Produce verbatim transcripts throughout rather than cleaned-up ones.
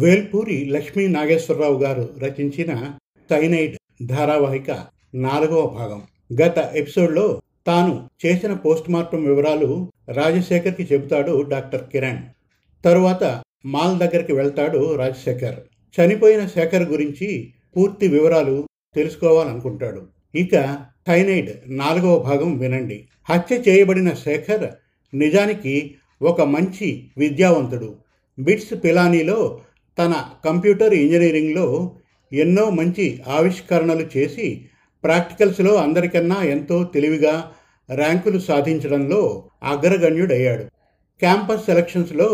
వేల్పూరి లక్ష్మీ నాగేశ్వరరావు గారు రచించిన థైనాయిడ్ ధారావాహిక నాలుగవ భాగం. గత ఎపిసోడ్లో తాను చేసిన పోస్ట్ మార్టం వివరాలు రాజశేఖర్కి చెబుతాడు డాక్టర్ కిరణ్. తరువాత మాల్ దగ్గరికి వెళ్తాడు రాజశేఖర్. చనిపోయిన శేఖర్ గురించి పూర్తి వివరాలు తెలుసుకోవాలనుకుంటాడు. ఇక థైనాయిడ్ నాలుగవ భాగం వినండి. హత్య చేయబడిన శేఖర్ నిజానికి ఒక మంచి విద్యావంతుడు. బిట్స్ పిలానీలో తన కంప్యూటర్ ఇంజనీరింగ్లో ఎన్నో మంచి ఆవిష్కరణలు చేసి ప్రాక్టికల్స్లో అందరికన్నా ఎంతో తెలివిగా ర్యాంకులు సాధించడంలో అగ్రగణ్యుడయ్యాడు. క్యాంపస్ సెలక్షన్స్లో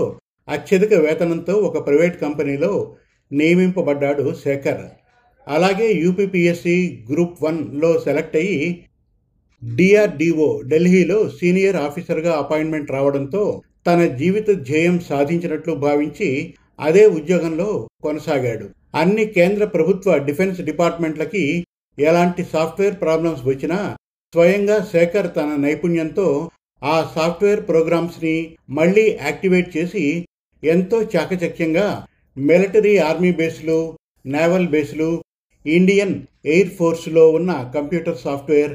అత్యధిక వేతనంతో ఒక ప్రైవేట్ కంపెనీలో నియమింపబడ్డాడు శేఖర్. అలాగే యూపీపీఎస్సీ గ్రూప్ వన్లో సెలెక్ట్ అయ్యి డీఆర్డీఓ ఢిల్లీలో సీనియర్ ఆఫీసర్గా అపాయింట్మెంట్ రావడంతో తన జీవిత ధ్యేయం సాధించినట్లు భావించి అదే ఉద్యోగంలో కొనసాగాడు. అన్ని కేంద్ర ప్రభుత్వ డిఫెన్స్ డిపార్ట్మెంట్లకి ఎలాంటి సాఫ్ట్వేర్ ప్రాబ్లమ్స్ వచ్చినా స్వయంగా శేఖర్ తన నైపుణ్యంతో ఆ సాఫ్ట్వేర్ ప్రోగ్రామ్స్ని మళ్ళీ యాక్టివేట్ చేసి ఎంతో చాకచక్యంగా మిలిటరీ ఆర్మీ బేస్లు, నేవల్ బేస్లు, ఇండియన్ ఎయిర్ ఫోర్స్లో ఉన్న కంప్యూటర్ సాఫ్ట్వేర్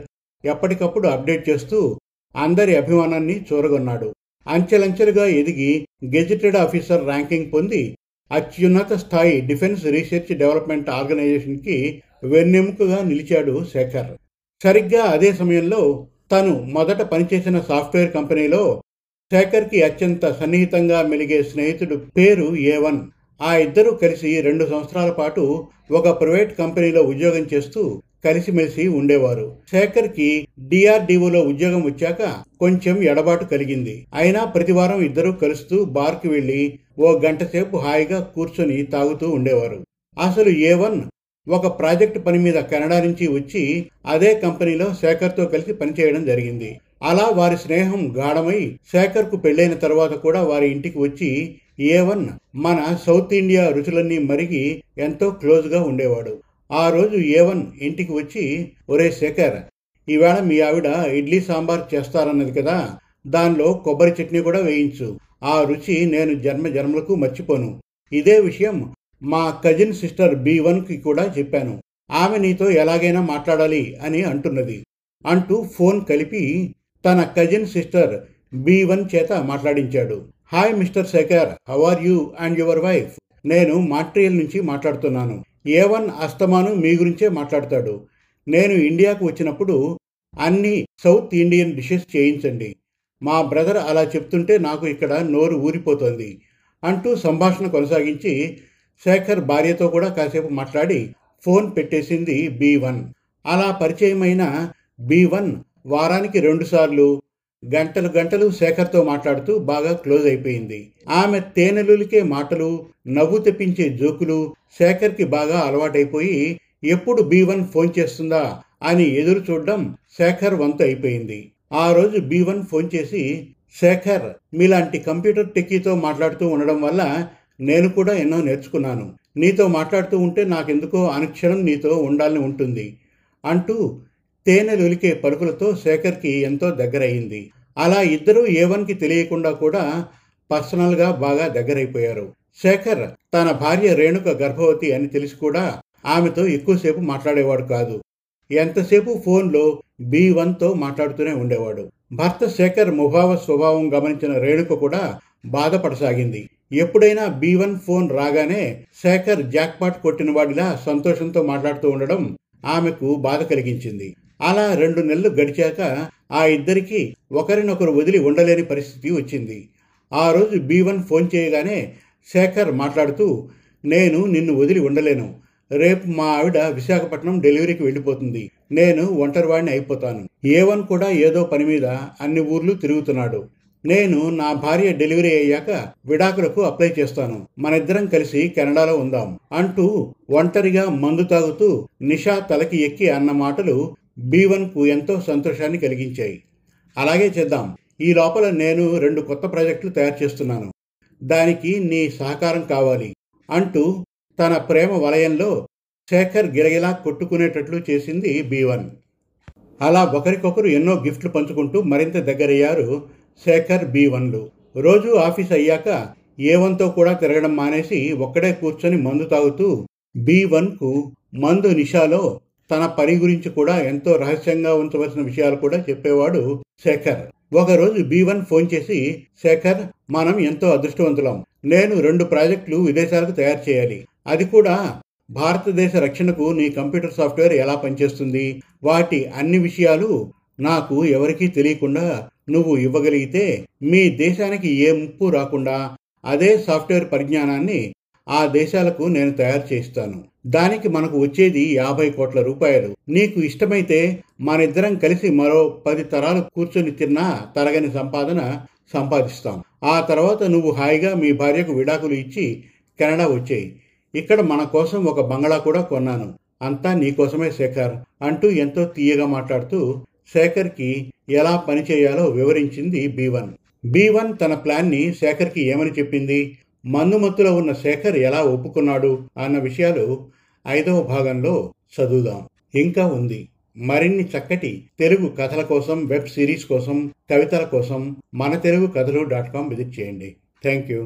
ఎప్పటికప్పుడు అప్డేట్ చేస్తూ అందరి అభిమానాన్ని చూరగొన్నాడు. అంచెలంచెలుగా ఎదిగి గెజిటెడ్ ఆఫీసర్ ర్యాంకింగ్ పొంది అత్యున్నత స్థాయి డిఫెన్స్ రీసెర్చ్ డెవలప్మెంట్ ఆర్గనైజేషన్కి వెన్నెముకగా నిలిచాడు శేఖర్. సరిగ్గా అదే సమయంలో తను మొదట పనిచేసిన సాఫ్ట్వేర్ కంపెనీలో శేఖర్కి అత్యంత సన్నిహితంగా మెలిగే స్నేహితుడు పేరు ఏవన్. ఆ ఇద్దరూ కలిసి రెండు సంవత్సరాల పాటు ఒక ప్రైవేట్ కంపెనీలో ఉద్యోగం చేస్తూ కలిసిమెలిసి ఉండేవారు. శేఖర్కి డిఆర్డీఓలో ఉద్యోగం వచ్చాక కొంచెం ఎడబాటు కలిగింది. అయినా ప్రతివారం ఇద్దరూ కలుస్తూ బార్కి వెళ్ళి ఓ గంట సేపు హాయిగా కూర్చొని తాగుతూ ఉండేవారు. అసలు ఏవన్ ఒక ప్రాజెక్టు పని మీద కెనడా నుంచి వచ్చి అదే కంపెనీలో శేఖర్తో కలిసి పనిచేయడం జరిగింది. అలా వారి స్నేహం గాఢమై శేఖర్కు పెళ్ళైన తర్వాత కూడా వారి ఇంటికి వచ్చి ఏవన్ మన సౌత్ ఇండియా రుచులన్నీ మరిగి ఎంతో క్లోజ్గా ఉండేవాడు. ఆ రోజు ఏవన్ ఇంటికి వచ్చి, ఒరే శేఖర్, ఈవేళ మీ ఆవిడ ఇడ్లీ సాంబార్ చేస్తారన్నది కదా, దానిలో కొబ్బరి చట్నీ కూడా వేయించు. ఆ రుచి నేను జన్మ జన్మలకు మర్చిపోను. ఇదే విషయం మా కజిన్ సిస్టర్ బీ వన్కి కూడా చెప్పాను. ఆమె నీతో ఎలాగైనా మాట్లాడాలి అని అంటున్నది అంటూ ఫోన్ కలిపి తన కజిన్ సిస్టర్ బీ వన్ చేత మాట్లాడించాడు. Hi mister Shekhar, how are you and your wife? నేను మాంట్రియల్ నుంచి మాట్లాడుతున్నాను. ఏవన్ అస్తమాను మీ గురించే మాట్లాడతాడు. నేను ఇండియాకు వచ్చినప్పుడు అన్ని సౌత్ ఇండియన్ డిషెస్ చేయించండి. మా బ్రదర్ అలా చెప్తుంటే నాకు ఇక్కడ నోరు ఊరిపోతుంది అంటూ సంభాషణ కొనసాగించి శేఖర్ భార్యతో కూడా కాసేపు మాట్లాడి ఫోన్ పెట్టేసింది బీ వన్. అలా పరిచయమైన బీ వన్ వారానికి రెండుసార్లు గంటలు గంటలు శేఖర్తో మాట్లాడుతూ బాగా క్లోజ్ అయిపోయింది. ఆమె తేనెలులికే మాటలు, నవ్వు తెప్పించే జోకులు శేఖర్కి బాగా అలవాటైపోయి ఎప్పుడు బీ వన్ ఫోన్ చేస్తుందా అని ఎదురు చూడడం శేఖర్ వంతు అయిపోయింది. ఆ రోజు బీ వన్ ఫోన్ చేసి, శేఖర్, మీలాంటి కంప్యూటర్ టెక్కీతో మాట్లాడుతూ ఉండడం వల్ల నేను కూడా ఎన్నో నేర్చుకున్నాను. నీతో మాట్లాడుతూ ఉంటే నాకెందుకో అనుక్షణం నీతో ఉండాలని ఉంటుంది అంటూ తేనెలొలికే పలుకులతో శేఖర్కి ఎంతో దగ్గరయింది. అలా ఇద్దరూ ఏవన్కి తెలియకుండా కూడా పర్సనల్గా బాగా దగ్గరైపోయారు. శేఖర్ తన భార్య రేణుక గర్భవతి అని తెలిసి కూడా ఆమెతో ఎక్కువసేపు మాట్లాడేవాడు కాదు. ఎంతసేపు ఫోన్లో బీ వన్తో మాట్లాడుతూనే ఉండేవాడు. భర్త శేఖర్ ముభావ స్వభావం గమనించిన రేణుక కూడా బాధపడసాగింది. ఎప్పుడైనా బీ వన్ ఫోన్ రాగానే శేఖర్ జాక్పాట్ కొట్టిన వాడిలా సంతోషంతో మాట్లాడుతూ ఉండడం ఆమెకు బాధ కలిగించింది. అలా రెండు నెలలు గడిచాక ఆ ఇద్దరికీ ఒకరినొకరు వదిలి ఉండలేని పరిస్థితి వచ్చింది. ఆ రోజు బీ వన్ ఫోన్ చేయగానే శేఖర్ మాట్లాడుతూ, నేను నిన్ను వదిలి ఉండలేను. రేపు మా ఆవిడ విశాఖపట్నం డెలివరీకి వెళ్ళిపోతుంది. నేను ఒంటరివాడిని అయిపోతాను. ఏవన్ కూడా ఏదో పని మీద అన్ని ఊర్లు తిరుగుతున్నాడు. నేను నా భార్య డెలివరీ అయ్యాక విడాకులకు అప్లై చేస్తాను. మనిద్దరం కలిసి కెనడాలో ఉందాం అంటూ ఒంటరిగా మందు తాగుతూ నిషా తలకి ఎక్కి అన్న మాటలు బీ వన్కు ఎంతో సంతోషాన్ని కలిగించాయి. అలాగే చేద్దాం. ఈ లోపల నేను రెండు కొత్త ప్రాజెక్టులు తయారు చేస్తున్నాను. దానికి నీ సహకారం కావాలి అంటూ తన ప్రేమ వలయంలో శేఖర్ గిరగిలా కొట్టుకునేటట్లు చేసింది బీ వన్. అలా ఒకరికొకరు ఎన్నో గిఫ్ట్లు పంచుకుంటూ మరింత దగ్గరయ్యారు శేఖర్ బీ వన్లు. రోజు ఆఫీస్ అయ్యాక ఏ వన్తో కూడా తిరగడం మానేసి ఒక్కడే కూర్చొని మందు తాగుతూ బీ వన్కు మందు నిషాలో తన పని గురించి కూడా ఎంతో రహస్యంగా ఉంచవలసిన విషయాలు కూడా చెప్పేవాడు శేఖర్. ఒకరోజు బీ వన్ ఫోన్ చేసి, శేఖర్, మనం ఎంతో అదృష్టవంతులం. నేను రెండు ప్రాజెక్టులు విదేశాలకు తయారు చేయాలి. అది కూడా భారతదేశ రక్షణకు నీ కంప్యూటర్ సాఫ్ట్వేర్ ఎలా పనిచేస్తుంది, వాటి అన్ని విషయాలు నాకు ఎవరికీ తెలియకుండా నువ్వు ఇవ్వగలిగితే మీ దేశానికి ఏ ముప్పు రాకుండా అదే సాఫ్ట్వేర్ పరిజ్ఞానాన్ని ఆ దేశాలకు నేను తయారు చేస్తాను. దానికి మనకు వచ్చేది యాభై కోట్ల రూపాయలు. నీకు ఇష్టమైతే మనిద్దరం కలిసి మరో పది తరాలు కూర్చొని తిన్నా తరగని సంపాదన సంపాదిస్తాం. ఆ తర్వాత నువ్వు హాయిగా మీ భార్యకు విడాకులు ఇచ్చి కెనడా వచ్చేయి. ఇక్కడ మన కోసం ఒక బంగళా కూడా కొన్నాను. అంతా నీకోసమే శేఖర్ అంటూ ఎంతో తీయగా మాట్లాడుతూ శేఖర్కి ఎలా పనిచేయాలో వివరించింది బీ వన్. బీ వన్ తన ప్లాన్ని శేఖర్కి ఏమని చెప్పింది, మందుమత్తులో ఉన్న శేఖర్ ఎలా ఒప్పుకున్నాడు అన్న విషయాలు ఐదవ భాగంలో చదువుదాం. ఇంకా ఉంది. మరిన్ని చక్కటి తెలుగు కథల కోసం, వెబ్ సిరీస్ కోసం, కవితల కోసం మన తెలుగు కథలు డాట్ కాం విజిట్ చేయండి. Thank you.